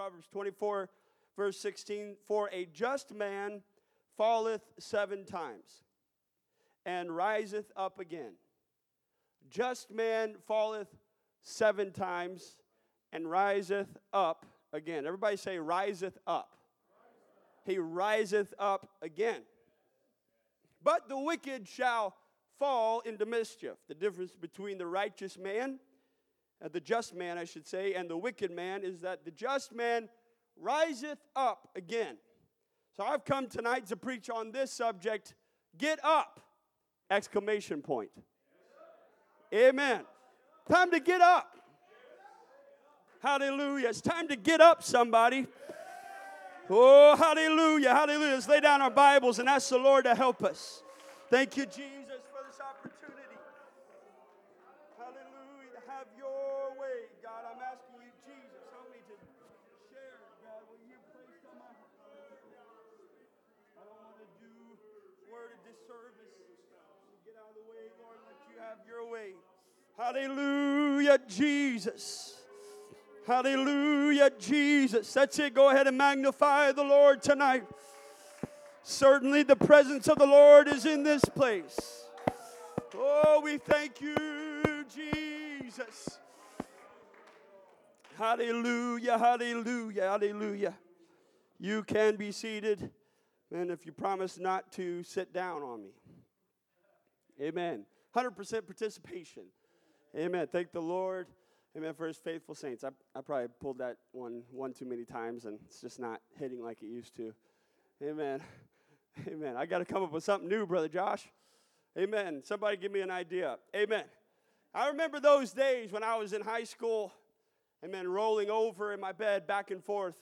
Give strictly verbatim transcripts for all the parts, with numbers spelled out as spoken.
Proverbs twenty-four, verse sixteen, for a just man falleth seven times and riseth up again. Just man falleth seven times and riseth up again. Everybody say, riseth up. He riseth up again. But the wicked shall fall into mischief. The difference between the righteous man, uh, the just man, I should say, and the wicked man is that the just man riseth up again. So I've come tonight to preach on this subject, get up, exclamation point. Amen. Time to get up. Hallelujah. It's time to get up, somebody. Oh, hallelujah, hallelujah. Let's lay down our Bibles and ask the Lord to help us. Thank you, Jesus, for this opportunity. Hallelujah. Have your way, God. I'm asking you, Jesus, help me to share, God, what you placed on my heart. I don't want to do word of disservice. Get out of the way, Lord. Let you have your way. Hallelujah, Jesus. Hallelujah, Jesus. That's it. Go ahead and magnify the Lord tonight. Certainly the presence of the Lord is in this place. Oh, we thank you, Jesus. Hallelujah, hallelujah, hallelujah. You can be seated, and if you promise not to, sit down on me. Amen. one hundred percent participation. Amen. Thank the Lord. Amen, for his faithful saints. I, I probably pulled that one one too many times, and it's just not hitting like it used to. Amen. Amen. I got to come up with something new, Brother Josh. Amen. Somebody give me an idea. Amen. I remember those days when I was in high school, amen, rolling over in my bed back and forth,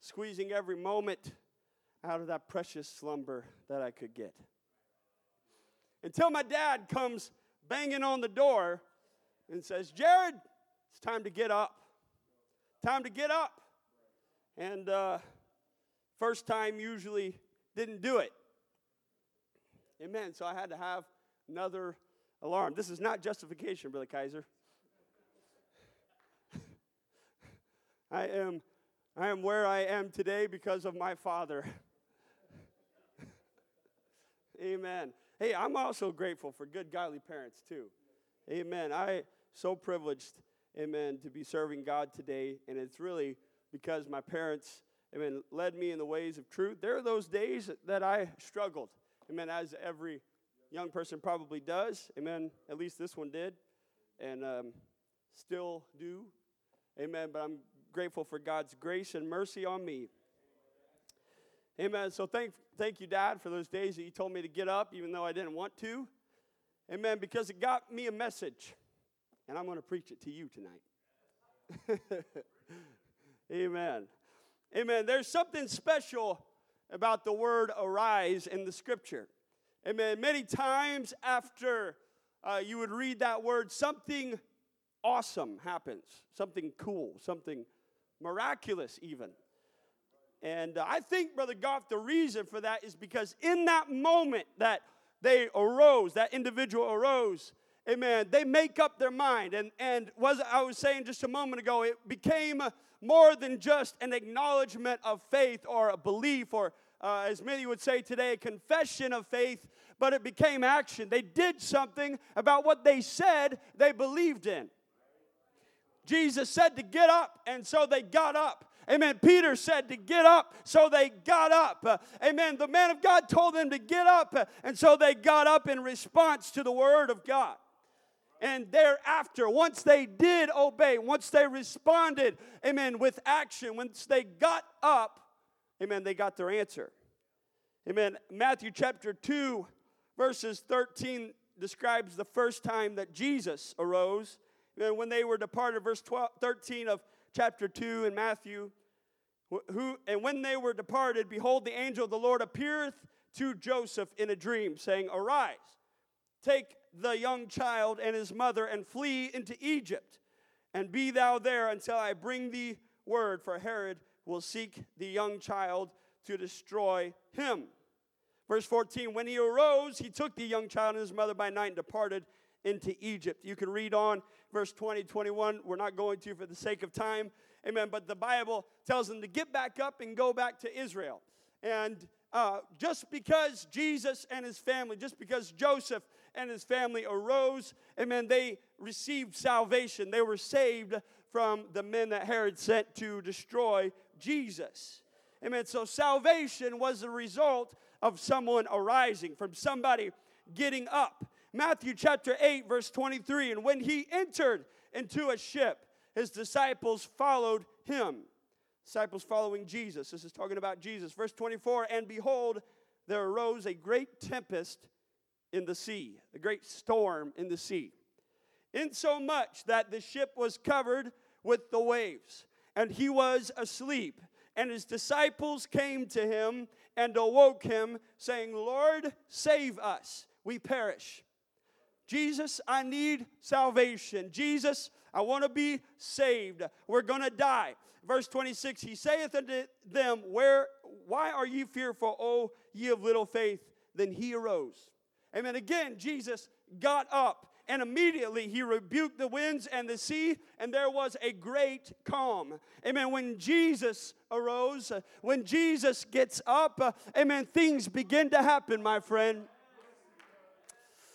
squeezing every moment out of that precious slumber that I could get. Until my dad comes banging on the door and says, Jared, it's time to get up. Time to get up. And uh, first time usually didn't do it. Amen. So I had to have another alarm. This is not justification, Brother Kaiser. I am, I am where I am today because of my father. Amen. Hey, I'm also grateful for good, godly parents too. Amen. I so privileged. Amen, to be serving God today, and it's really because my parents, amen, led me in the ways of truth. There are those days that I struggled, amen, as every young person probably does, amen, at least this one did, and um, still do, amen, but I'm grateful for God's grace and mercy on me. Amen, so thank, thank you, Dad, for those days that you told me to get up, even though I didn't want to, amen, because it got me a message. And I'm going to preach it to you tonight. Amen. Amen. There's something special about the word arise in the scripture. Amen. Many times after uh, you would read that word, something awesome happens. Something cool. Something miraculous even. And uh, I think, Brother Goff, the reason for that is because in that moment that they arose, that individual arose, amen, they make up their mind, and, and was I was saying just a moment ago, it became more than just an acknowledgement of faith or a belief or, uh, as many would say today, a confession of faith, but it became action. They did something about what they said they believed in. Jesus said to get up, and so they got up. Amen. Peter said to get up, so they got up. Uh, amen. The man of God told them to get up, uh, and so they got up in response to the word of God. And thereafter, once they did obey, once they responded, amen, with action, once they got up, amen, they got their answer. Amen. Matthew chapter two, verses thirteen describes the first time that Jesus arose. Amen. When they were departed, verse twelve, thirteen of chapter two in Matthew, who and when they were departed, behold, the angel of the Lord appeareth to Joseph in a dream, saying, arise, take the young child and his mother, and flee into Egypt, and be thou there until I bring thee word, for Herod will seek the young child to destroy him. Verse fourteen, when he arose, he took the young child and his mother by night and departed into Egypt. You can read on, verse twenty, twenty-one. We're not going to for the sake of time. Amen. But the Bible tells them to get back up and go back to Israel. And uh, just because Jesus and his family, just because Joseph and his family arose, amen, they received salvation. They were saved from the men that Herod sent to destroy Jesus. Amen. So salvation was the result of someone arising, from somebody getting up. Matthew chapter eight, verse twenty-three, and when he entered into a ship, his disciples followed him. Disciples following Jesus. This is talking about Jesus. Verse twenty-four, and behold, there arose a great tempest in the sea, a great storm in the sea, insomuch that the ship was covered with the waves, and he was asleep. And his disciples came to him and awoke him, saying, Lord, save us, we perish. Jesus, I need salvation. Jesus, I want to be saved. We're going to die. Verse twenty-six, he saith unto them, Where, why are ye fearful, O ye of little faith? Then he arose. Amen. Again, Jesus got up. And immediately he rebuked the winds and the sea, and there was a great calm. Amen. When Jesus arose, when Jesus gets up, uh, amen, things begin to happen, my friend.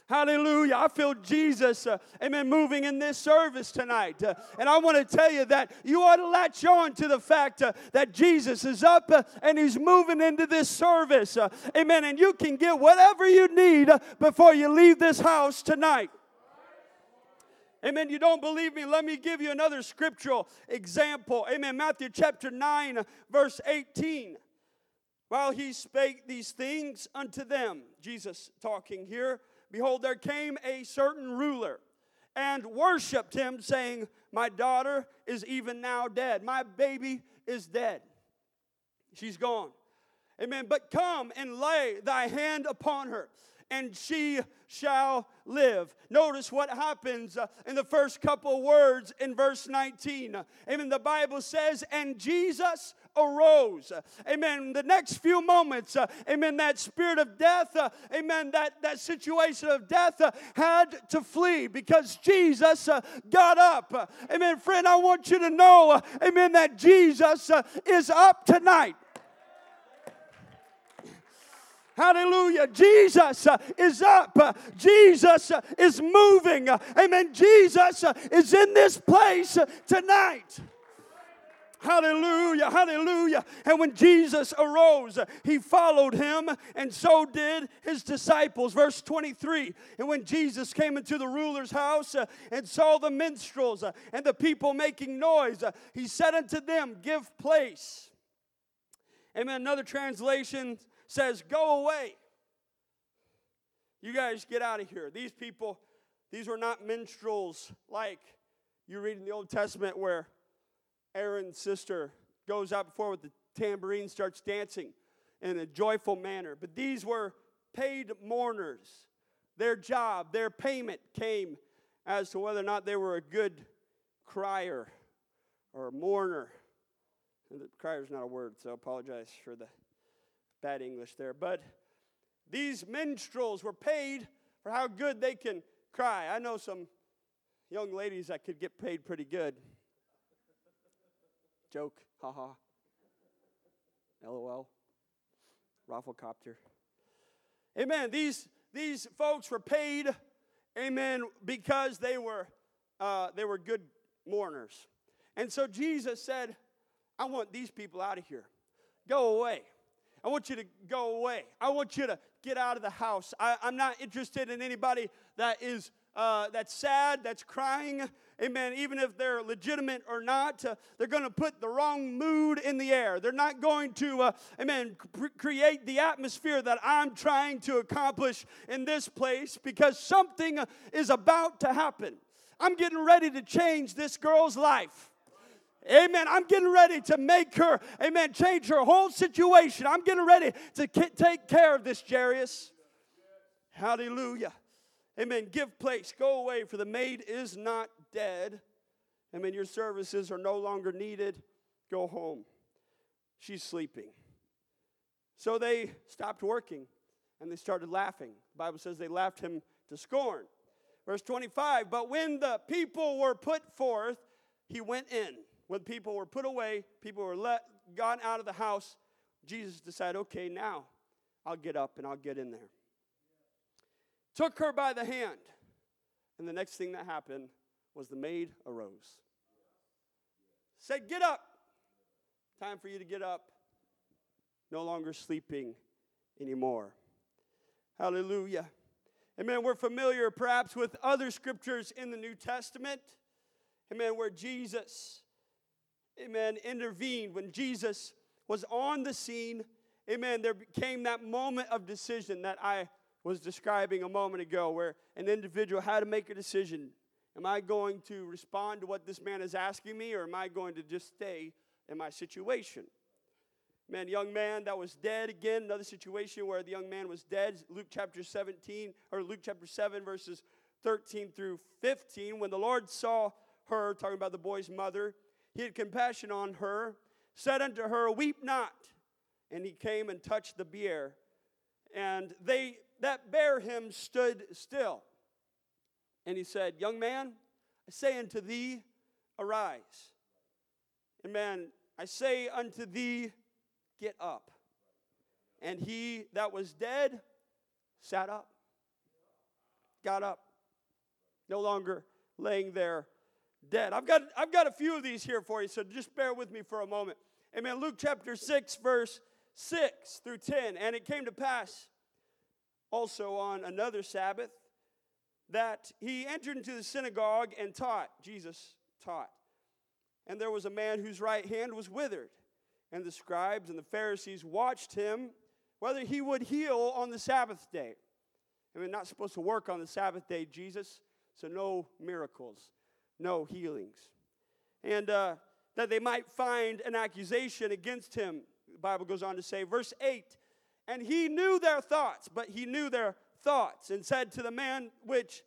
Hallelujah. I feel Jesus, uh, amen, moving in this service tonight. Uh, and I want to tell you that you ought to latch on to the fact uh, that Jesus is up uh, and he's moving into this service. Uh, amen. And you can get whatever you need uh, before you leave this house tonight. Amen. You don't believe me? Let me give you another scriptural example. Amen. Matthew chapter nine, verse eighteen. While he spake these things unto them, Jesus talking here, behold, there came a certain ruler and worshipped him, saying, My daughter is even now dead. My baby is dead. She's gone. Amen. But come and lay thy hand upon her, and she shall live. Notice what happens uh, in the first couple words in verse nineteen. Amen. The Bible says, and Jesus arose. Amen. The next few moments, uh, amen, that spirit of death, uh, amen, that, that situation of death uh, had to flee because Jesus uh, got up. Uh, amen. Friend, I want you to know, uh, amen, that Jesus uh, is up tonight. Hallelujah. Jesus uh, is up. Uh, Jesus uh, is moving. Uh, amen. Jesus uh, is in this place uh, tonight. Hallelujah. Hallelujah. And when Jesus arose, uh, he followed him, and so did his disciples. Verse twenty-three, and when Jesus came into the ruler's house uh, and saw the minstrels uh, and the people making noise, uh, he said unto them, Give place. Amen. Another translation says, go away. You guys get out of here. These people, these were not minstrels like you read in the Old Testament where Aaron's sister goes out before with the tambourine, starts dancing in a joyful manner. But these were paid mourners. Their job, their payment came as to whether or not they were a good crier or a mourner. Crier is not a word, so I apologize for the bad English there, but these minstrels were paid for how good they can cry. I know some young ladies that could get paid pretty good. Joke, haha, LOL, rafflecopter. Amen. These these folks were paid, amen, because they were uh, they were good mourners, and so Jesus said, "I want these people out of here. Go away." I want you to go away. I want you to get out of the house. I, I'm not interested in anybody that is uh, that's sad, that's crying. Amen. Even if they're legitimate or not, uh, they're going to put the wrong mood in the air. They're not going to, uh, amen, cr- create the atmosphere that I'm trying to accomplish in this place because something is about to happen. I'm getting ready to change this girl's life. Amen. I'm getting ready to make her, amen, change her whole situation. I'm getting ready to k- take care of this, Jairus. Hallelujah. Amen. Give place. Go away, for the maid is not dead. Amen. Your services are no longer needed. Go home. She's sleeping. So they stopped working, and they started laughing. The Bible says they laughed him to scorn. Verse twenty-five, but when the people were put forth, he went in. when people were put away, people were let gone out of the house, Jesus decided, okay, now I'll get up and I'll get in there. Took her by the hand. And the next thing that happened was the maid arose. Said, get up. Time for you to get up. No longer sleeping anymore. Hallelujah. Amen. We're familiar perhaps with other scriptures in the New Testament. Amen. Where Jesus, amen, intervened. When Jesus was on the scene, amen, there came that moment of decision that I was describing a moment ago, where an individual had to make a decision. Am I going to respond to what this man is asking me, or am I going to just stay in my situation? Man, young man that was dead again, another situation where the young man was dead. Luke chapter seventeen, or Luke chapter seven, verses thirteen through fifteen. When the Lord saw her, talking about the boy's mother, he had compassion on her, said unto her, weep not. And he came and touched the bier, and they that bare him stood still. And he said, young man, I say unto thee, arise. And man, I say unto thee, get up. And he that was dead sat up, got up, no longer laying there dead. I've got, I've got a few of these here for you, so just bear with me for a moment. Amen. Luke chapter six, verse six through ten. And it came to pass also on another Sabbath that he entered into the synagogue and taught. Jesus taught. And there was a man whose right hand was withered. And the scribes and the Pharisees watched him, whether he would heal on the Sabbath day. I mean, not supposed to work on the Sabbath day, Jesus. So no miracles, no healings. And uh, that they might find an accusation against him. The Bible goes on to say, verse eight, and he knew their thoughts, but he knew their thoughts, and said to the man which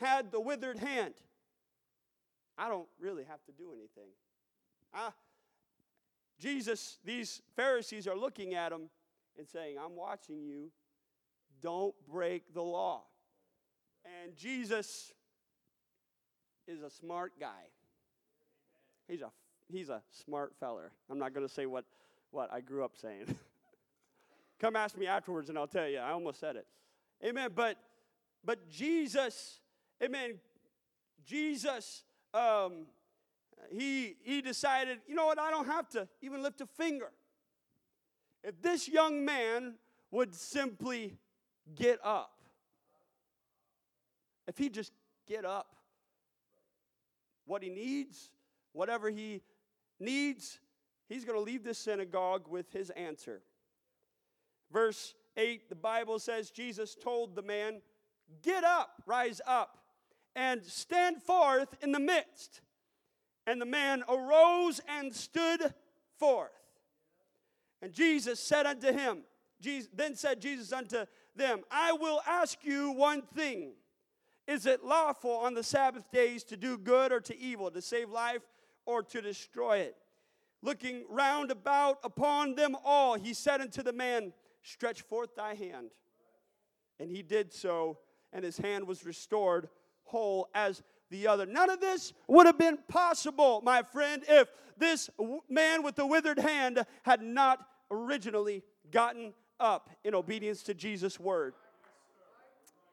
had the withered hand, I don't really have to do anything. I Jesus, these Pharisees are looking at him and saying, I'm watching you. Don't break the law. And Jesus is a smart guy. He's a, he's a smart feller. I'm not going to say what, what I grew up saying. Come ask me afterwards and I'll tell you. I almost said it. Amen. But but Jesus, amen, Jesus, um, He he decided, you know what, I don't have to even lift a finger. If this young man would simply get up, if he just get up, what he needs, whatever he needs, he's going to leave this synagogue with his answer. Verse eight, the Bible says, Jesus told the man, get up, rise up, and stand forth in the midst. And the man arose and stood forth. And Jesus said unto him, Jesus, then said Jesus unto them, I will ask you one thing. Is it lawful on the Sabbath days to do good or to evil, to save life or to destroy it? Looking round about upon them all, he said unto the man, stretch forth thy hand. And he did so, and his hand was restored whole as the other. None of this would have been possible, my friend, if this man with the withered hand had not originally gotten up in obedience to Jesus' word.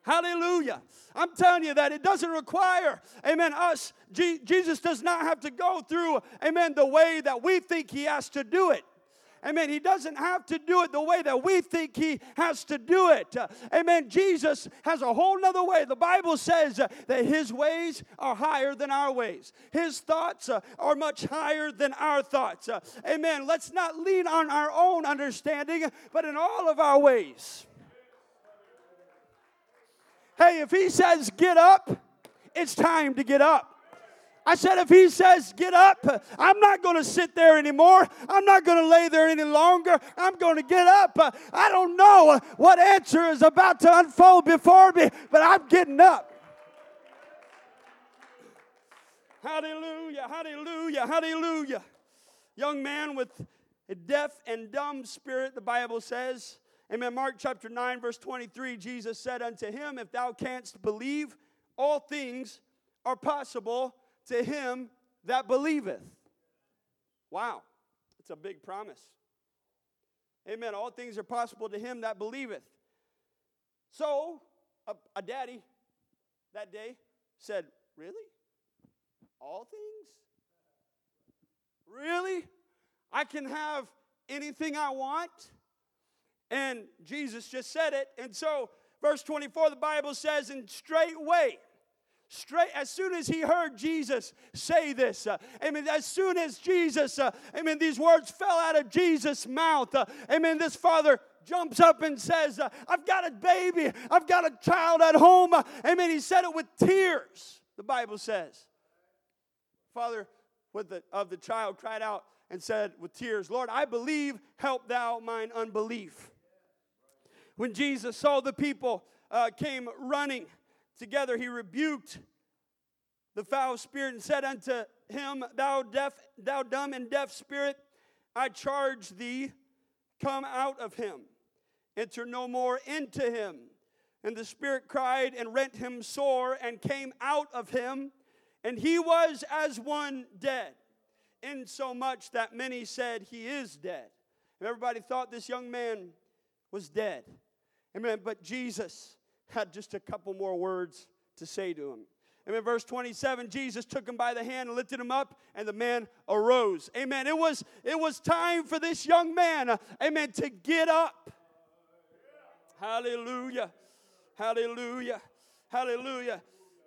Hallelujah. I'm telling you that it doesn't require, amen, us. Je- Jesus does not have to go through, amen, the way that we think he has to do it. Amen. He doesn't have to do it the way that we think he has to do it. Uh, amen. Jesus has a whole nother way. The Bible says uh, that his ways are higher than our ways. His thoughts uh, are much higher than our thoughts. Uh, amen. Let's not lean on our own understanding, but in all of our ways. Hey, if he says get up, it's time to get up. I said, if he says, get up, I'm not going to sit there anymore. I'm not going to lay there any longer. I'm going to get up. I don't know what answer is about to unfold before me, but I'm getting up. Hallelujah, hallelujah, hallelujah. Young man with a deaf and dumb spirit, the Bible says. Amen. Mark chapter nine, verse twenty-three, Jesus said unto him, if thou canst believe, all things are possible to him that believeth. Wow, it's a big promise. Amen. All things are possible to him that believeth. So a, a daddy that day said, really? All things? Really? I can have anything I want? And Jesus just said it. And so verse twenty-four, the Bible says, and straightway, Straight, as soon as he heard Jesus say this, uh, amen, as soon as Jesus, uh, amen, these words fell out of Jesus' mouth, uh, amen, this father jumps up and says, uh, I've got a baby, I've got a child at home, uh, amen, he said it with tears, the Bible says. Father with the, of the child cried out and said with tears, Lord, I believe, help thou mine unbelief. When Jesus saw the people uh, came running together, he rebuked the foul spirit and said unto him, Thou deaf, thou dumb and deaf spirit, I charge thee, come out of him. Enter no more into him. And the spirit cried and rent him sore and came out of him. And he was as one dead, insomuch that many said, He is dead. And everybody thought this young man was dead. Amen. But Jesus had just a couple more words to say to him. And in verse twenty-seven, Jesus took him by the hand and lifted him up, and the man arose. Amen. It was, it was time for this young man, uh, amen, to get up. Hallelujah. Hallelujah. Hallelujah.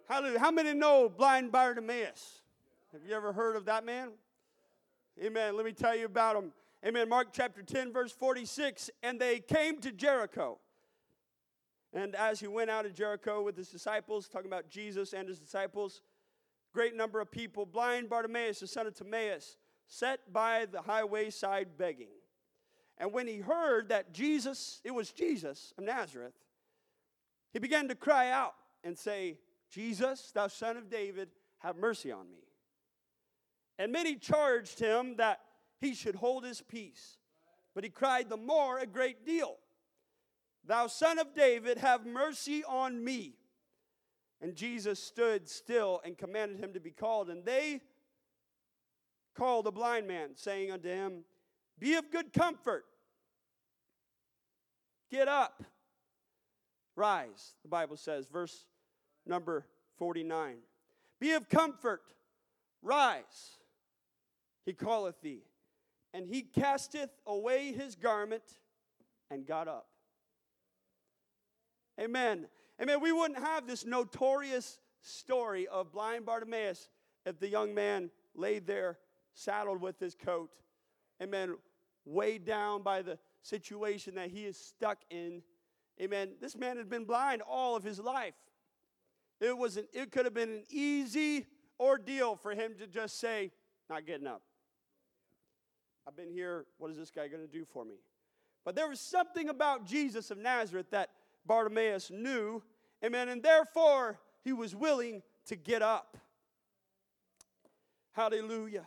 Hallelujah. How many know blind Bartimaeus? Have you ever heard of that man? Amen. Let me tell you about him. Amen. Mark chapter ten, verse forty-six, and they came to Jericho. And as he went out of Jericho with his disciples, talking about Jesus and his disciples, great number of people, blind Bartimaeus, the son of Timaeus, sat by the highway side begging. And when he heard that Jesus, it was Jesus of Nazareth, he began to cry out and say, Jesus, thou son of David, have mercy on me. And many charged him that he should hold his peace. But he cried the more a great deal, Thou son of David, have mercy on me. And Jesus stood still and commanded him to be called. And they called the blind man, saying unto him, Be of good comfort. Get up. Rise, the Bible says, verse number forty-nine. Be of comfort. Rise. He calleth thee. And he casteth away his garment and got up. Amen. Amen. We wouldn't have this notorious story of blind Bartimaeus if the young man laid there, saddled with his coat, amen, weighed down by the situation that he is stuck in. Amen. This man had been blind all of his life. It was an, it could have been an easy ordeal for him to just say, not getting up. I've been here. What is this guy going to do for me? But there was something about Jesus of Nazareth that Bartimaeus knew, amen, and therefore he was willing to get up. Hallelujah.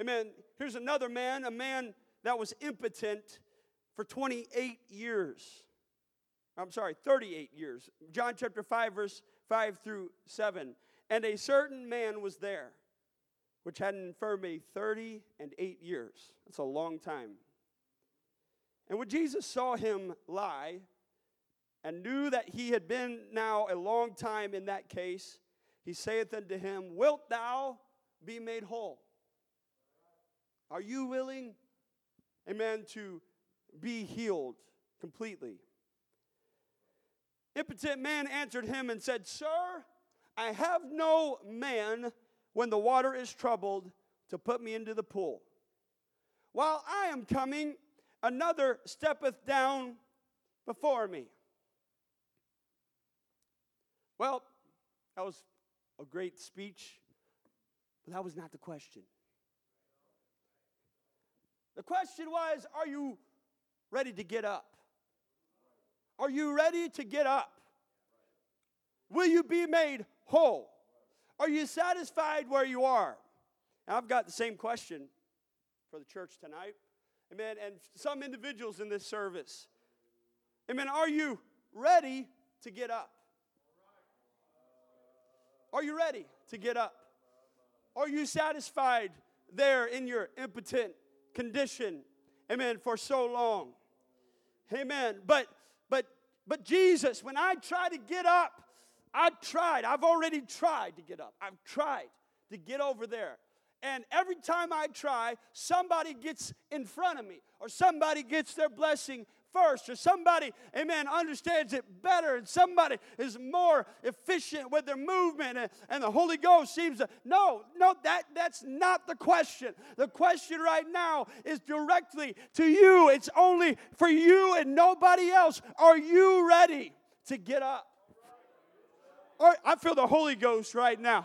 Amen. Here's another man, a man that was impotent for twenty-eight years. I'm sorry, thirty-eight years. John chapter five, verse five through seven. And a certain man was there, which had an infirmity thirty and eight years. That's a long time. And when Jesus saw him lie, and knew that he had been now a long time in that case, he saith unto him, Wilt thou be made whole? Are you willing, amen, to be healed completely? Impotent man answered him and said, Sir, I have no man when the water is troubled to put me into the pool. While I am coming, another steppeth down before me. Well, that was a great speech, but that was not the question. The question was, are you ready to get up? Are you ready to get up? Will you be made whole? Are you satisfied where you are? And I've got the same question for the church tonight. Amen. And some individuals in this service. Amen. Are you ready to get up? Are you ready to get up? Are you satisfied there in your impotent condition, amen, for so long. Amen. But, but, but Jesus, when I try to get up, I tried. I've already tried to get up. I've tried to get over there. And every time I try, somebody gets in front of me, or somebody gets their blessing first, or somebody, amen, understands it better, and somebody is more efficient with their movement, and, and the Holy Ghost seems to, no, no, that, that's not the question. The question right now is directly to you. It's only for you and nobody else. Are you ready to get up? Or, I feel the Holy Ghost right now.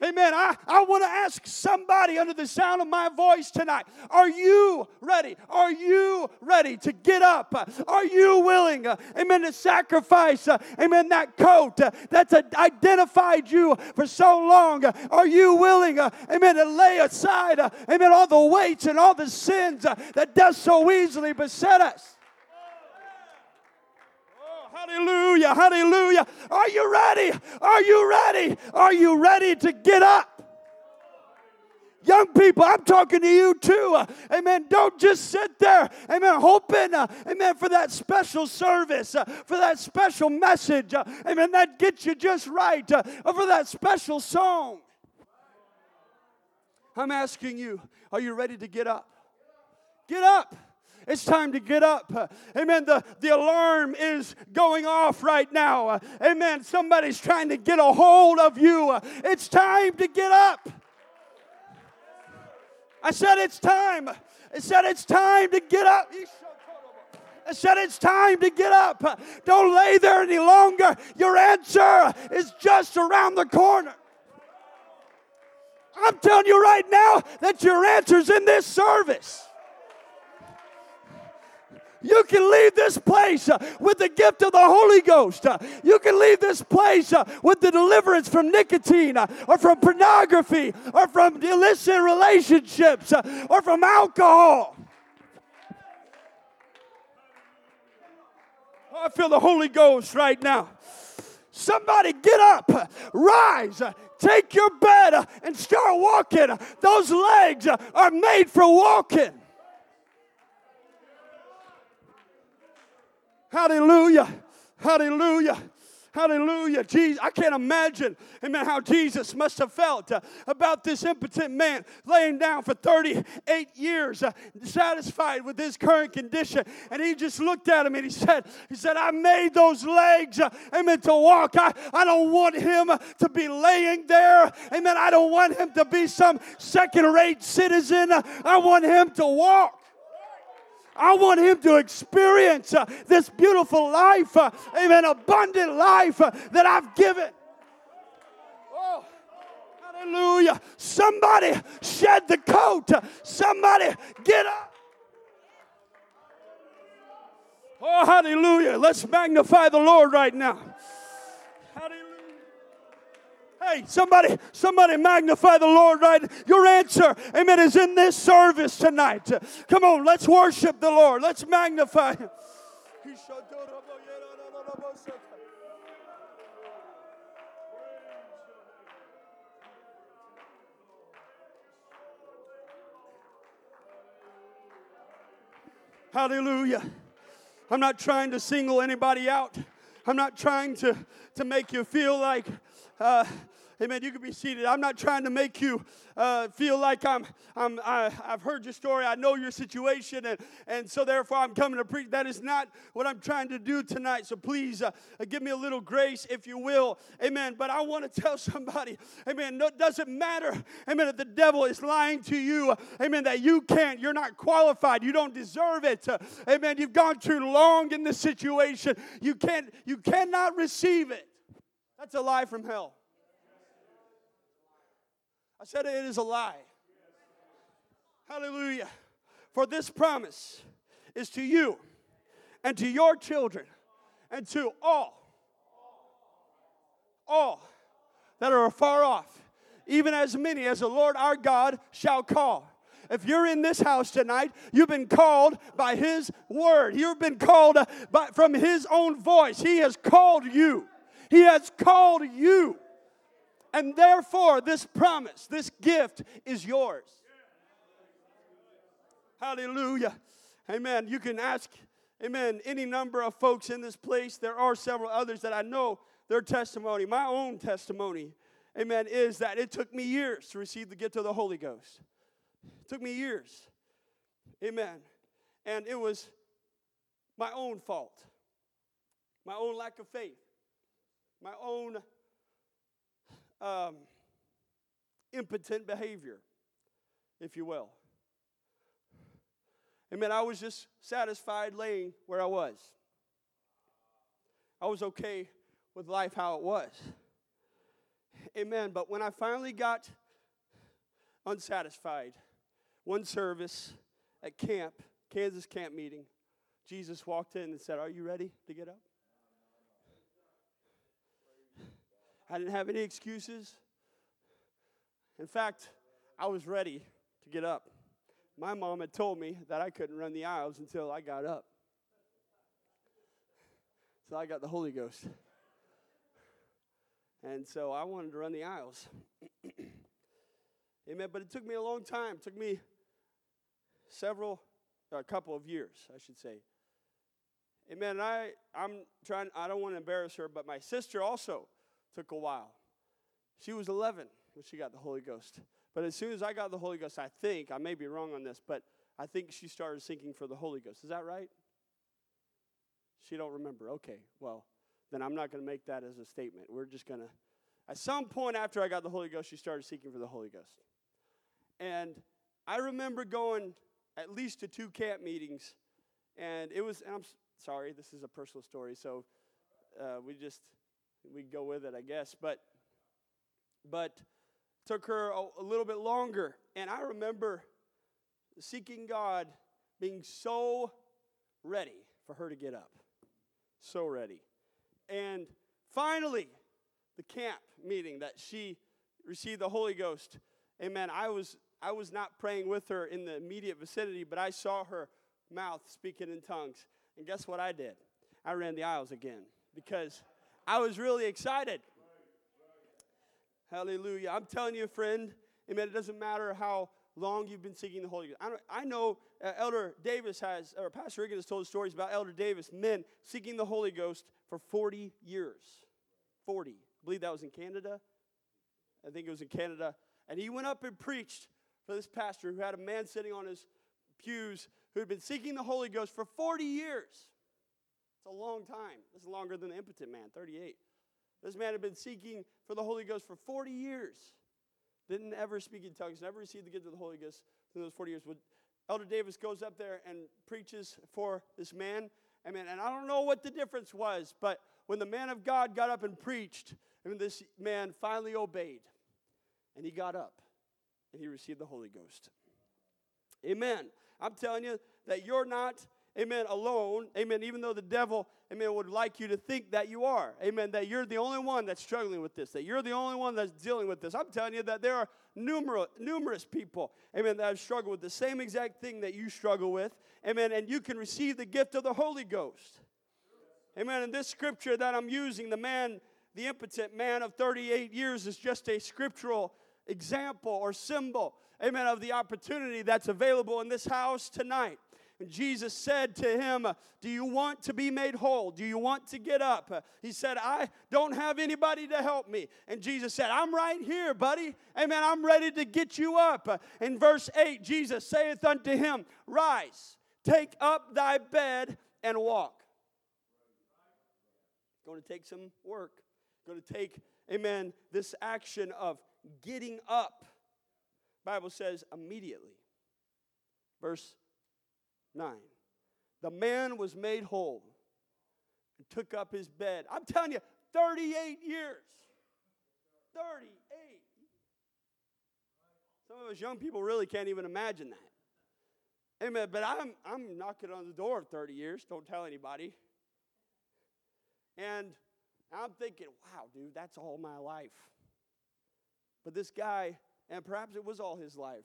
Amen. I, I want to ask somebody under the sound of my voice tonight, are you ready? Are you ready to get up? Are you willing, uh, amen, to sacrifice, uh, amen, that coat uh, that's uh, identified you for so long? Uh, are you willing, uh, amen, to lay aside, uh, amen, all the weights and all the sins uh, that does so easily beset us? Hallelujah, hallelujah. Are you ready? Are you ready? Are you ready to get up? Young people, I'm talking to you too. Uh, amen. Don't just sit there, amen, hoping, uh, amen, for that special service, uh, for that special message, uh, amen, that gets you just right, uh, or for that special song. I'm asking you, are you ready to get up? Get up. It's time to get up. Amen. The, the alarm is going off right now. Amen. Somebody's trying to get a hold of you. It's time to get up. I said it's time. I said it's time to get up. I said it's time to get up. Don't lay there any longer. Your answer is just around the corner. I'm telling you right now that your answer's in this service. You can leave this place uh, with the gift of the Holy Ghost. Uh, you can leave this place uh, with the deliverance from nicotine uh, or from pornography or from illicit relationships uh, or from alcohol. Oh, I feel the Holy Ghost right now. Somebody get up, rise, take your bed and start walking. Those legs are made for walking. Hallelujah, hallelujah, hallelujah. Jesus, I can't imagine, amen, how Jesus must have felt uh, about this impotent man laying down for thirty-eight years, uh, satisfied with his current condition. And he just looked at him and he said, he said, I made those legs, uh, amen, to walk. I, I don't want him to be laying there. Amen, I don't want him to be some second-rate citizen. I want him to walk. I want him to experience uh, this beautiful life, uh, amen, abundant life uh, that I've given. Oh, hallelujah. Somebody shed the coat. Somebody get up. Oh, hallelujah. Let's magnify the Lord right now. Hallelujah. Hey, somebody, somebody magnify the Lord, right? Your answer, amen, is in this service tonight. Come on, let's worship the Lord. Let's magnify Him. Hallelujah. I'm not trying to single anybody out. I'm not trying to, to make you feel like, uh, amen, you can be seated. I'm not trying to make you uh, feel like I'm, I'm, I, I've heard your story. I know your situation, and, and so therefore I'm coming to preach. That is not what I'm trying to do tonight, so please uh, give me a little grace, if you will. Amen, but I want to tell somebody, amen, no, it doesn't matter, amen, if the devil is lying to you, amen, that you can't, you're not qualified, you don't deserve it. Uh, amen, you've gone too long in this situation. You can't, you You cannot receive it. That's a lie from hell. I said it is a lie. Hallelujah. For this promise is to you and to your children and to all, all that are afar off, even as many as the Lord our God shall call. If you're in this house tonight, you've been called by His word. You've been called by, from His own voice. He has called you. He has called you. And therefore, this promise, this gift is yours. Hallelujah. Amen. You can ask, amen, any number of folks in this place. There are several others that I know their testimony. My own testimony, amen, is that it took me years to receive the gift of the Holy Ghost. It took me years. Amen. And it was my own fault. My own lack of faith. My own um, impotent behavior, if you will. Amen. I was just satisfied laying where I was. I was okay with life how it was. Amen. But when I finally got unsatisfied, one service at camp, Kansas camp meeting, Jesus walked in and said, "Are you ready to get up?" I didn't have any excuses. In fact, I was ready to get up. My mom had told me that I couldn't run the aisles until I got up. So I got the Holy Ghost. And so I wanted to run the aisles. Amen. But it took me a long time. It took me several, or a couple of years, I should say. Amen. And I, I'm trying, I don't want to embarrass her, but my sister also took a while. She was eleven when she got the Holy Ghost. But as soon as I got the Holy Ghost, I think, I may be wrong on this, but I think she started seeking for the Holy Ghost. Is that right? She don't remember. Okay, well, then I'm not going to make that as a statement. We're just going to, at some point after I got the Holy Ghost, she started seeking for the Holy Ghost. And I remember going at least to two camp meetings, and it was, and I'm sorry, this is a personal story, so uh, we just, we go with it, I guess, but, but, took her a, a little bit longer, and I remember seeking God, being so ready for her to get up, so ready, and finally, the camp meeting that she received the Holy Ghost, amen, I was, I was not praying with her in the immediate vicinity, but I saw her mouth speaking in tongues, and guess what I did? I ran the aisles again, because I was really excited. Hallelujah. I'm telling you, friend, amen, it doesn't matter how long you've been seeking the Holy Ghost. I, don't, I know uh, Elder Davis has, or Pastor Regan has told stories about Elder Davis, men seeking the Holy Ghost for forty years. forty. I believe that was in Canada. I think it was in Canada. And he went up and preached for this pastor who had a man sitting on his pews who had been seeking the Holy Ghost for forty years. It's a long time. It's longer than the impotent man, thirty-eight. This man had been seeking for the Holy Ghost for forty years. Didn't ever speak in tongues, never received the gift of the Holy Ghost in those forty years. Elder Davis goes up there and preaches for this man. Amen. And I don't know what the difference was, but when the man of God got up and preached, I mean, this man finally obeyed. And he got up and he received the Holy Ghost. Amen. I'm telling you that you're not, amen, alone, amen, even though the devil, amen, would like you to think that you are, amen, that you're the only one that's struggling with this, that you're the only one that's dealing with this. I'm telling you that there are numerous, numerous people, amen, that have struggled with the same exact thing that you struggle with, amen, and you can receive the gift of the Holy Ghost. Amen, and this scripture that I'm using, the man, the impotent man of thirty-eight years is just a scriptural example or symbol, amen, of the opportunity that's available in this house tonight. And Jesus said to him, "Do you want to be made whole? Do you want to get up?" He said, "I don't have anybody to help me." And Jesus said, "I'm right here, buddy. Amen, I'm ready to get you up." In verse eight, Jesus saith unto him, "Rise, take up thy bed and walk." It's going to take some work. It's going to take, amen, this action of getting up. The Bible says immediately. Verse nine. The man was made whole and took up his bed. I'm telling you, thirty-eight years. thirty-eight. Some of us young people really can't even imagine that. Amen. But I'm I'm knocking on the door of thirty years. Don't tell anybody. And I'm thinking, wow, dude, that's all my life. But this guy, and perhaps it was all his life.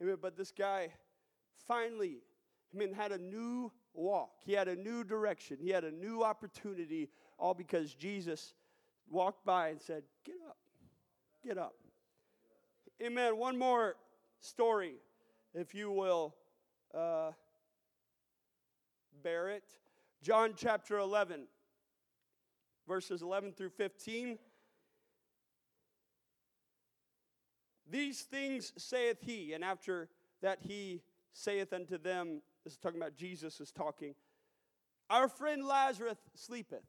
Amen. But this guy finally, I mean, had a new walk. He had a new direction. He had a new opportunity, all because Jesus walked by and said, "Get up." Get up. Amen. One more story, if you will uh, bear it. John chapter eleven, verses eleven through fifteen. These things saith he, and after that he saith unto them, this is talking about Jesus is talking, our friend Lazarus sleepeth,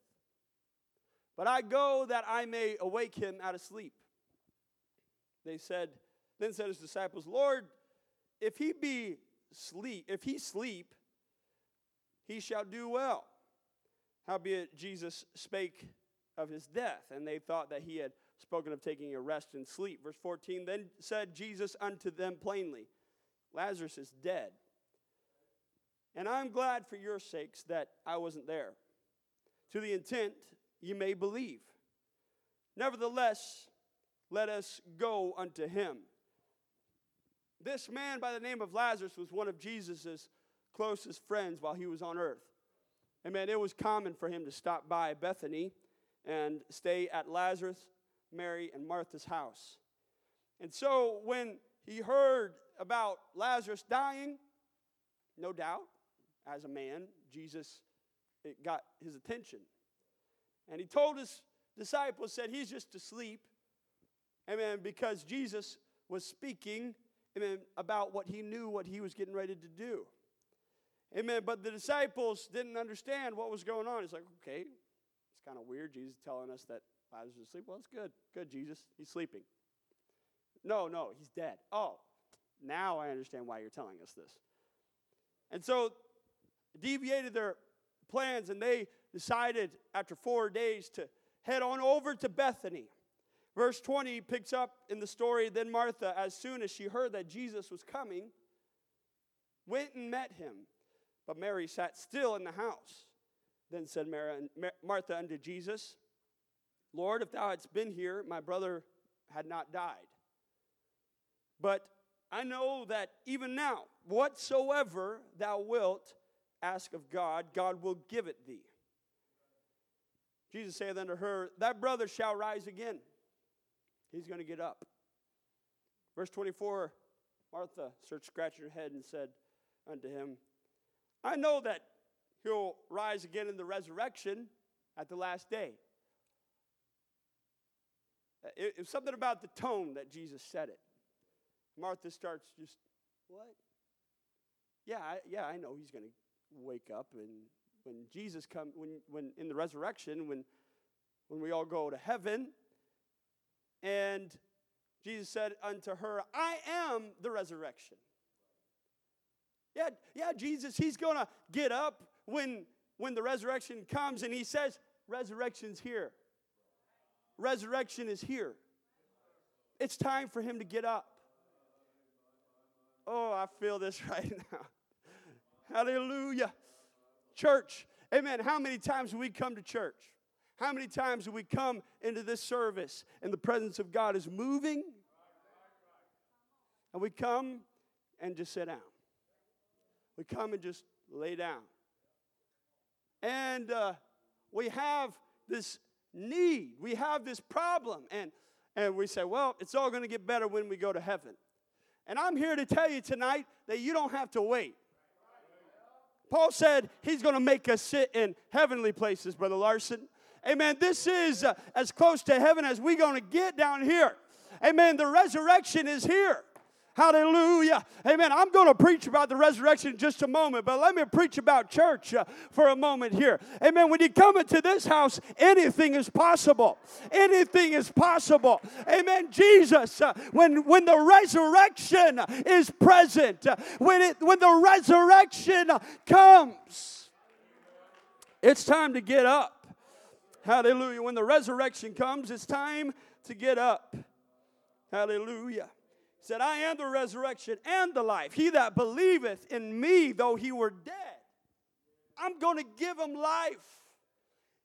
but I go that I may awake him out of sleep. They said, then said his disciples, Lord, if he be sleep, if he sleep, he shall do well. Howbeit Jesus spake of his death, and they thought that he had spoken of taking a rest and sleep. Verse fourteen, then said Jesus unto them plainly, Lazarus is dead. And I'm glad for your sakes that I wasn't there, to the intent you may believe. Nevertheless, let us go unto him. This man by the name of Lazarus was one of Jesus' closest friends while he was on earth. Amen. It was common for him to stop by Bethany and stay at Lazarus, Mary, and Martha's house. And so when he heard about Lazarus dying, no doubt, as a man, Jesus, it got his attention. And he told his disciples, said, he's just asleep. Amen, because Jesus was speaking, amen, about what he knew, what he was getting ready to do. Amen, but the disciples didn't understand what was going on. It's like, okay, it's kind of weird, Jesus telling us that Lazarus is asleep. Well, it's good. Good, Jesus. He's sleeping. No, no, he's dead. Oh, now I understand why you're telling us this. And so deviated their plans, and they decided after four days to head on over to Bethany. Verse twenty picks up in the story, then Martha, as soon as she heard that Jesus was coming, went and met him. But Mary sat still in the house. Then said Mary, Martha unto Jesus, Lord, if thou hadst been here, my brother had not died. But I know that even now, whatsoever thou wilt ask of God, God will give it thee. Jesus saith unto her, thy brother shall rise again. He's going to get up. Verse twenty-four, Martha started scratching her head and said unto him, I know that he'll rise again in the resurrection at the last day. It, it's something about the tone that Jesus said it. Martha starts just, what? Yeah, I, yeah, I know he's going to wake up, and when Jesus comes, when when in the resurrection, when when we all go to heaven. And Jesus said unto her, I am the resurrection. Yeah, yeah, Jesus, he's going to get up when when the resurrection comes, and he says, resurrection's here. Resurrection is here. It's time for him to get up. Oh, I feel this right now. Hallelujah. Church, amen. How many times do we come to church? How many times do we come into this service and the presence of God is moving? And we come and just sit down. We come and just lay down. And uh, we have this need. We have this problem. And, and we say, well, it's all going to get better when we go to heaven. And I'm here to tell you tonight that you don't have to wait. Paul said he's going to make us sit in heavenly places, Brother Larson. Amen. This is uh, as close to heaven as we're going to get down here. Amen. The resurrection is here. Hallelujah. Amen. I'm going to preach about the resurrection in just a moment, but let me preach about church uh, for a moment here. Amen. When you come into this house, anything is possible. Anything is possible. Amen. Jesus, uh, when, when the resurrection is present, uh, when, it, when the resurrection comes, it's time to get up. Hallelujah. When the resurrection comes, it's time to get up. Hallelujah. Said, I am the resurrection and the life. He that believeth in me, though he were dead, I'm going to give him life.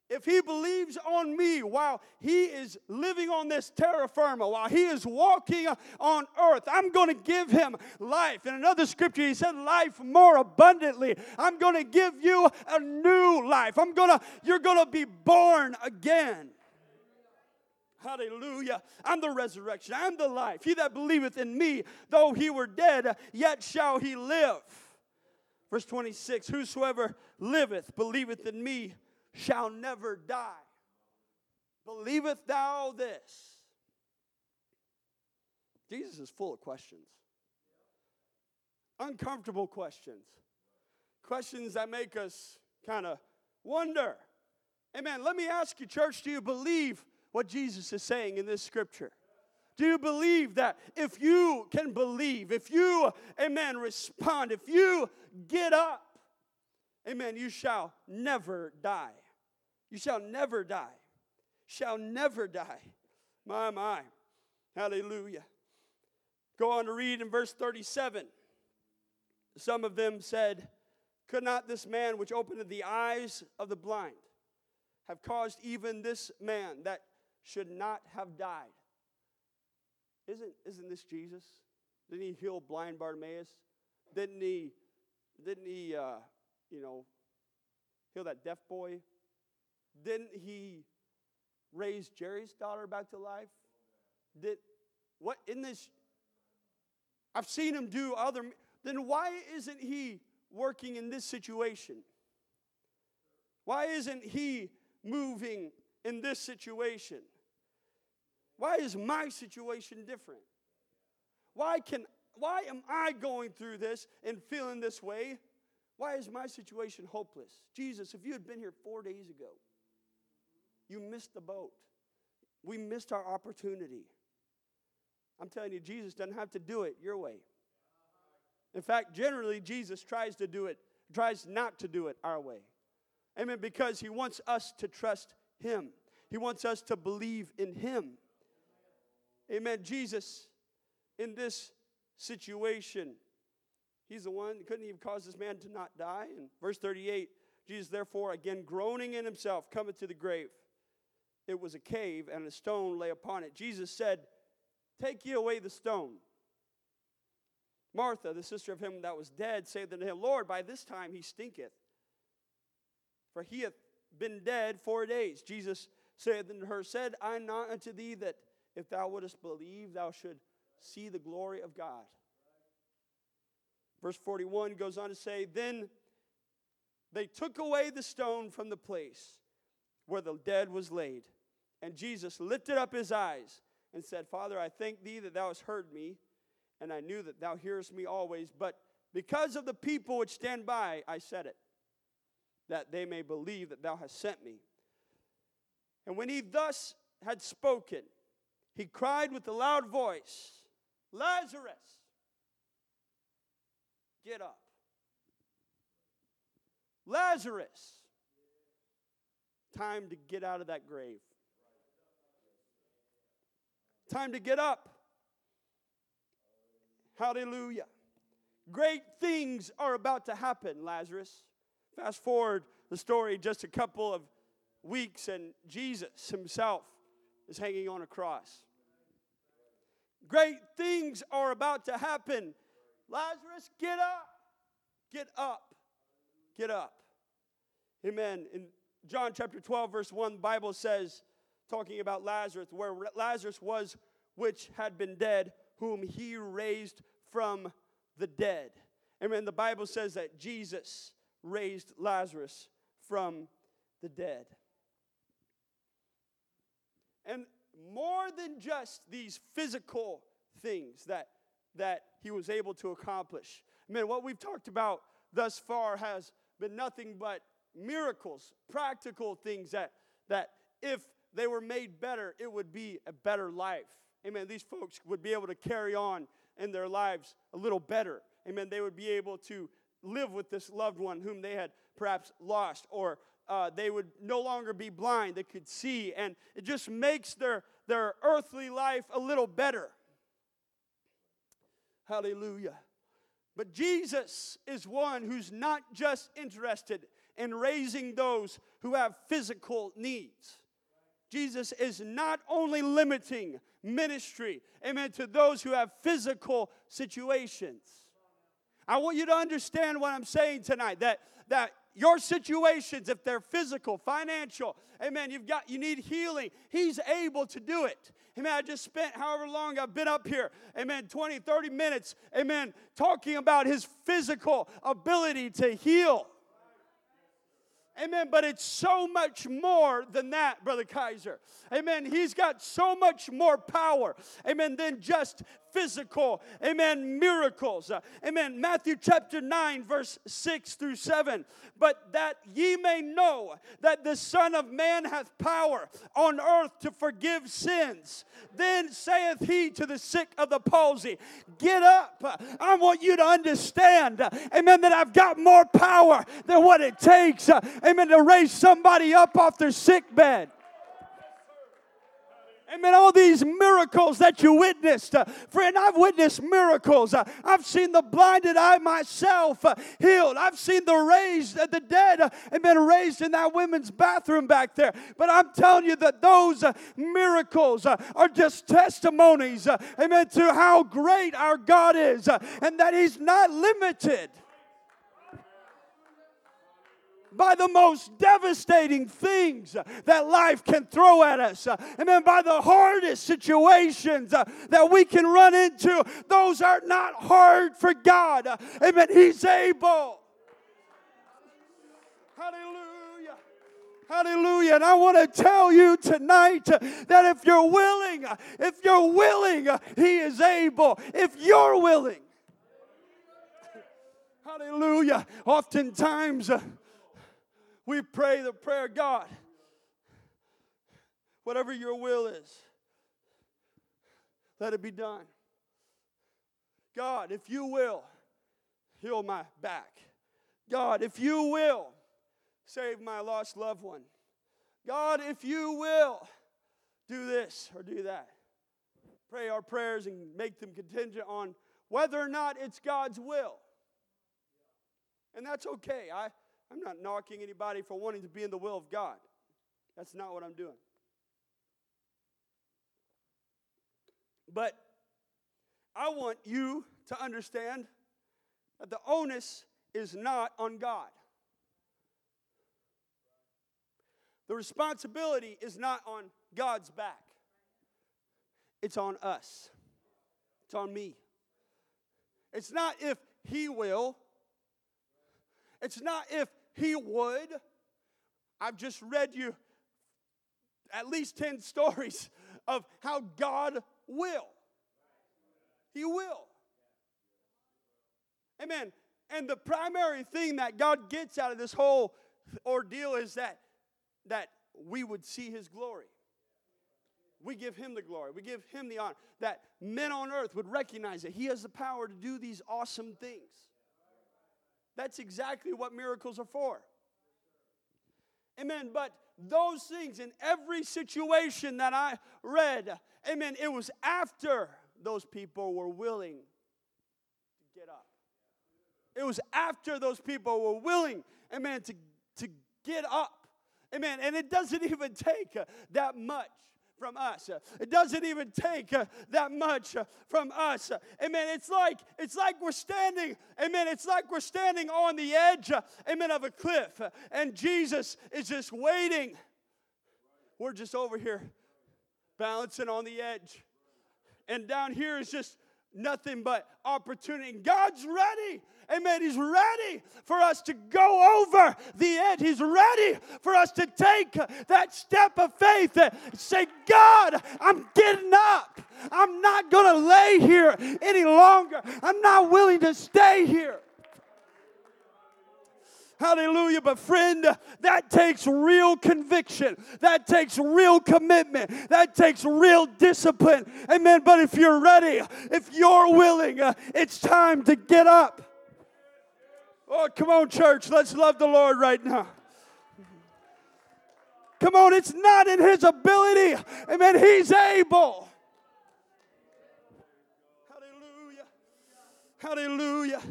If he believes on me while he is living on this terra firma, while he is walking on earth, I'm going to give him life. In another scripture, he said, life more abundantly. I'm going to give you a new life. I'm going to, you're going to be born again. Hallelujah. I'm the resurrection. I'm the life. He that believeth in me, though he were dead, yet shall he live. Verse twenty-six, whosoever liveth, believeth in me, shall never die. Believeth thou this? Jesus is full of questions. Uncomfortable questions. Questions that make us kind of wonder. Amen. Let me ask you, church, do you believe what Jesus is saying in this scripture? Do you believe that? If you can believe, if you, amen, respond, if you get up, amen, you shall never die. You shall never die. Shall never die. My, my. Hallelujah. Go on to read in verse thirty-seven. Some of them said, could not this man which opened the eyes of the blind have caused even this man that should not have died? Isn't, isn't this Jesus? Didn't he heal blind Bartimaeus? Didn't he, didn't he uh, you know, heal that deaf boy? Didn't he raise Jairus' daughter back to life? Did, what in this? I've seen him do other. Then why isn't he working in this situation? Why isn't he moving in this situation? Why is my situation different? Why can why am I going through this and feeling this way? Why is my situation hopeless? Jesus, if you had been here four days ago, you missed the boat. We missed our opportunity. I'm telling you, Jesus doesn't have to do it your way. In fact, generally, Jesus tries to do it, tries not to do it our way. Amen, because he wants us to trust him. He wants us to believe in him. Amen, Jesus, in this situation, he's the one, couldn't even cause this man to not die? In verse thirty-eight, Jesus, therefore, again, groaning in himself, cometh to the grave. It was a cave, and a stone lay upon it. Jesus said, take ye away the stone. Martha, the sister of him that was dead, saith unto him, Lord, by this time he stinketh, for he hath been dead four days. Jesus saith unto her, said I not unto thee that if thou wouldest believe, thou should see the glory of God. Verse forty-one goes on to say, then they took away the stone from the place where the dead was laid. And Jesus lifted up his eyes and said, Father, I thank thee that thou hast heard me, and I knew that thou hearest me always, but because of the people which stand by, I said it, that they may believe that thou hast sent me. And when he thus had spoken, he cried with a loud voice, Lazarus, get up. Lazarus, time to get out of that grave. Time to get up. Hallelujah. Great things are about to happen, Lazarus. Fast forward the story just a couple of weeks, and Jesus himself is hanging on a cross. Great things are about to happen. Lazarus, get up. Get up. Get up. Amen. In John chapter twelve, verse one, the Bible says, talking about Lazarus, where Lazarus was, which had been dead, whom he raised from the dead. Amen. The Bible says that Jesus raised Lazarus from the dead. And more than just these physical things that, that he was able to accomplish. Amen. What we've talked about thus far has been nothing but miracles, practical things that, that if they were made better, it would be a better life. Amen. These folks would be able to carry on in their lives a little better. Amen. They would be able to live with this loved one whom they had perhaps lost, or uh, they would no longer be blind. They could see, and it just makes their, their earthly life a little better. Hallelujah. But Jesus is one who's not just interested in raising those who have physical needs. Jesus is not only limiting ministry, amen, to those who have physical situations. I want you to understand what I'm saying tonight, that, that your situations, if they're physical, financial, amen, you've got, you need healing, he's able to do it. Amen, I just spent however long I've been up here, amen, twenty, thirty minutes, amen, talking about his physical ability to heal. Amen, but it's so much more than that, Brother Kaiser. Amen, he's got so much more power, amen, than just physical, amen, miracles. Amen, Matthew chapter nine, verse six through seven. But that ye may know that the Son of Man hath power on earth to forgive sins. Then saith he to the sick of the palsy, get up. I want you to understand, amen, that I've got more power than what it takes, amen, to raise somebody up off their sick bed. Amen, all these miracles that you witnessed. Uh, friend, I've witnessed miracles. Uh, I've seen the blinded eye myself uh, healed. I've seen the raised, uh, the dead, uh, amen, raised in that women's bathroom back there. But I'm telling you that those uh, miracles uh, are just testimonies, uh, amen, to how great our God is uh, and that he's not limited by the most devastating things that life can throw at us. Amen. By the hardest situations that we can run into. Those are not hard for God. Amen. He's able. Hallelujah. Hallelujah. And I want to tell you tonight that if you're willing, if you're willing, he is able. If you're willing. Hallelujah. Oftentimes, we pray the prayer, God, whatever your will is, let it be done. God, if you will, heal my back. God, if you will, save my lost loved one. God, if you will, do this or do that. Pray our prayers and make them contingent on whether or not it's God's will. And that's okay. I I'm not knocking anybody for wanting to be in the will of God. That's not what I'm doing. But I want you to understand that the onus is not on God. The responsibility is not on God's back. It's on us. It's on me. It's not if he will. It's not if he would. I've just read you at least ten stories of how God will. He will. Amen. And the primary thing that God gets out of this whole ordeal is that, that we would see his glory. We give him the glory. We give him the honor. That men on earth would recognize that he has the power to do these awesome things. That's exactly what miracles are for. Amen. But those things in every situation that I read, amen, it was after those people were willing to get up. It was after those people were willing, amen, to, to get up. Amen. And it doesn't even take uh, that much from us. It doesn't even take uh, that much uh, from us. Amen. It's like it's like we're standing, amen, it's like we're standing on the edge, uh, amen, of a cliff. Uh, and Jesus is just waiting. We're just over here balancing on the edge. And down here is just nothing but opportunity. God's ready. Amen. He's ready for us to go over the edge. He's ready for us to take that step of faith and say, God, I'm getting up. I'm not going to lay here any longer. I'm not willing to stay here. Hallelujah. But friend, that takes real conviction. That takes real commitment. That takes real discipline. Amen. But if you're ready, if you're willing, uh, it's time to get up. Oh, come on, church. Let's love the Lord right now. Come on. It's not in his ability. Amen. He's able. Hallelujah. Hallelujah.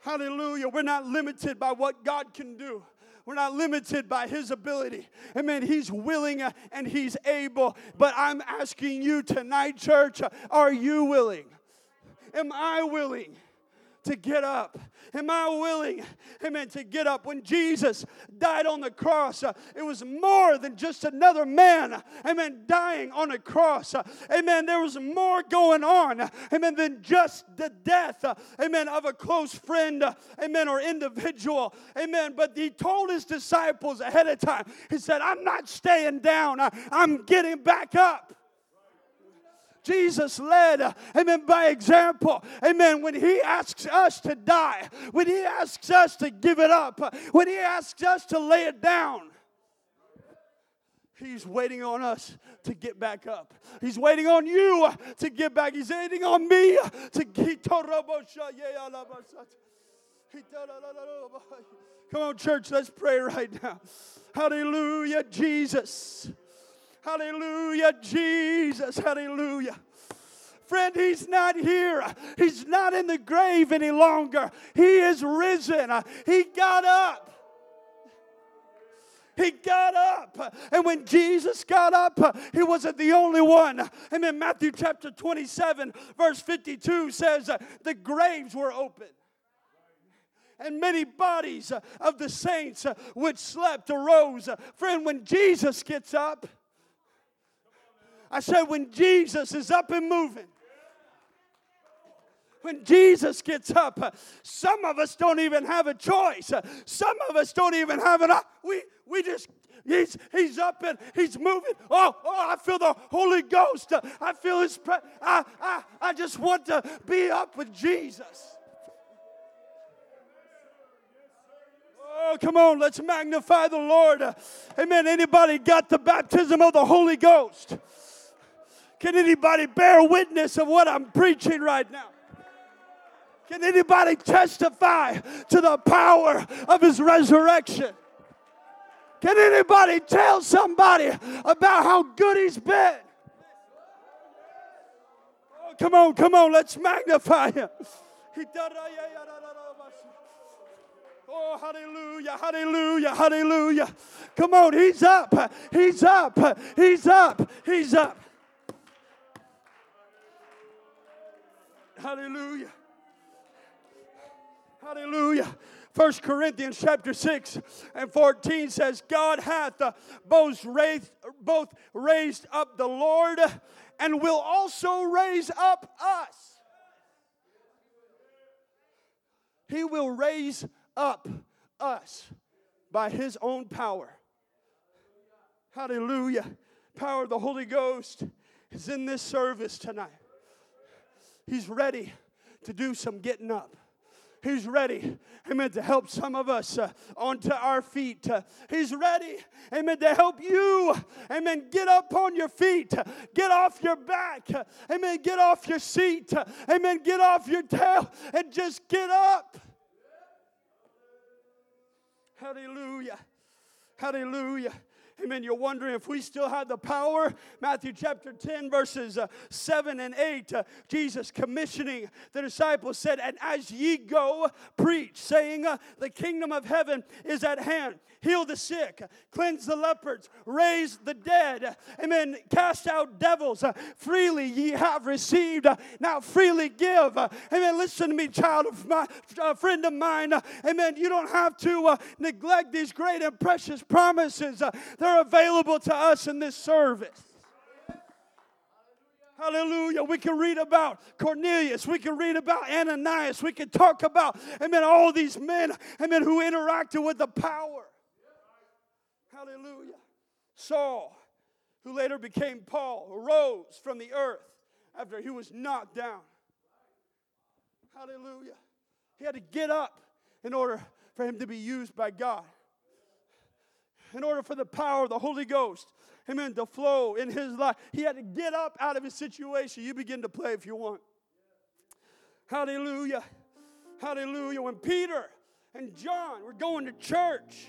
Hallelujah. We're not limited by what God can do. We're not limited by his ability. Amen. He's willing and he's able. But I'm asking you tonight, church, are you willing? Am I willing to get up? Am I willing, amen, to get up? When Jesus died on the cross, uh, it was more than just another man, amen, dying on a cross. Uh, amen, there was more going on, uh, amen, than just the death, uh, amen, of a close friend, uh, amen, or individual, amen. But he told his disciples ahead of time, he said, I'm not staying down, I, I'm getting back up. Jesus led, amen, by example. Amen, when he asks us to die, when he asks us to give it up, when he asks us to lay it down, he's waiting on us to get back up. He's waiting on you to get back. He's waiting on me to get Come on, church, let's pray right now. Hallelujah, Jesus. Hallelujah, Jesus. Hallelujah. Friend, he's not here. He's not in the grave any longer. He is risen. He got up. He got up. And when Jesus got up, he wasn't the only one. Amen. Matthew chapter twenty-seven, verse fifty-two says, the graves were opened, and many bodies of the saints which slept arose. Friend, when Jesus gets up, I said, when Jesus is up and moving, when Jesus gets up, some of us don't even have a choice. Some of us don't even have an, we we just, he's, he's up and he's moving. Oh, oh, I feel the Holy Ghost. I feel his, pre- I, I, I just want to be up with Jesus. Oh, come on, let's magnify the Lord. Amen. Anybody got the baptism of the Holy Ghost? Can anybody bear witness of what I'm preaching right now? Can anybody testify to the power of his resurrection? Can anybody tell somebody about how good he's been? Oh, come on, come on, let's magnify him. Oh, hallelujah, hallelujah, hallelujah. Come on, he's up, he's up, he's up, he's up. Hallelujah. Hallelujah. First Corinthians chapter six and fourteen says, God hath both raised, both raised up the Lord and will also raise up us. He will raise up us by his own power. Hallelujah. Power of the Holy Ghost is in this service tonight. He's ready to do some getting up. He's ready, amen, to help some of us uh, onto our feet. Uh, he's ready, amen, to help you, amen, get up on your feet. Uh, get off your back. Uh, amen, get off your seat. Uh, amen, get off your tail and just get up. Hallelujah. Hallelujah. Amen. You're wondering if we still had the power. Matthew chapter ten, verses uh, seven and eight. Uh, Jesus commissioning the disciples said, and as ye go, preach, saying, uh, the kingdom of heaven is at hand. Heal the sick, cleanse the lepers, raise the dead. Amen. Cast out devils. Uh, freely ye have received. Uh, now freely give. Uh, amen. Listen to me, child of my uh, friend of mine. Uh, amen. You don't have to uh, neglect these great and precious promises. Uh, They're available to us in this service. Hallelujah. We can read about Cornelius. We can read about Ananias. We can talk about, amen, all these men, amen, who interacted with the power. Hallelujah. Saul, who later became Paul, arose from the earth after he was knocked down. Hallelujah. He had to get up in order for him to be used by God. In order for the power of the Holy Ghost, amen, to flow in his life, he had to get up out of his situation. You begin to play if you want. Hallelujah. Hallelujah. When Peter and John were going to church,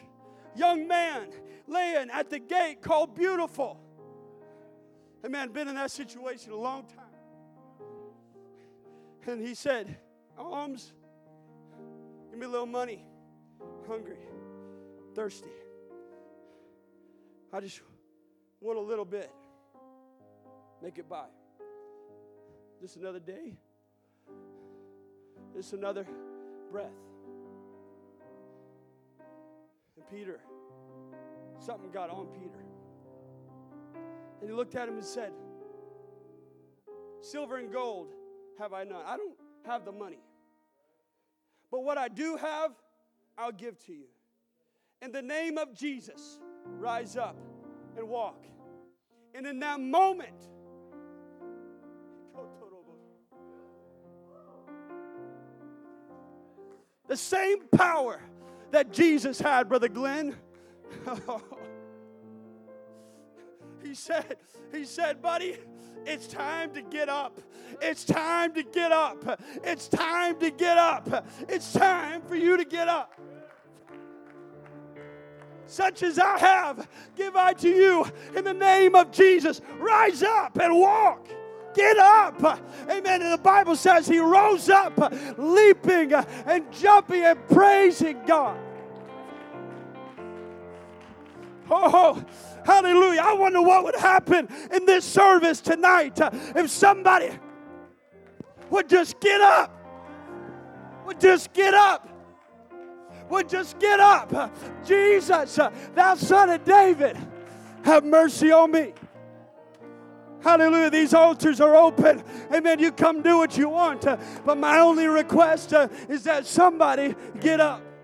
young man laying at the gate called Beautiful. Amen, been in that situation a long time. And he said, alms, give me a little money. Hungry, thirsty. I just want a little bit. Make it by. Just another day. Just another breath. And Peter, something got on Peter. And he looked at him and said, silver and gold have I none. I don't have the money. But what I do have, I'll give to you. In the name of Jesus, rise up and walk. And in that moment, the same power that Jesus had, Brother Glenn. He said, he said, buddy, it's time to get up. It's time to get up. It's time to get up. It's time for you to get up. Such as I have, give I to you in the name of Jesus. Rise up and walk. Get up. Amen. And the Bible says he rose up, leaping and jumping and praising God. Oh, hallelujah. I wonder what would happen in this service tonight if somebody would just get up, would just get up, would just get up. Jesus, thou son of David, have mercy on me. Hallelujah. These altars are open. Amen. You come do what you want. But my only request is that somebody get up.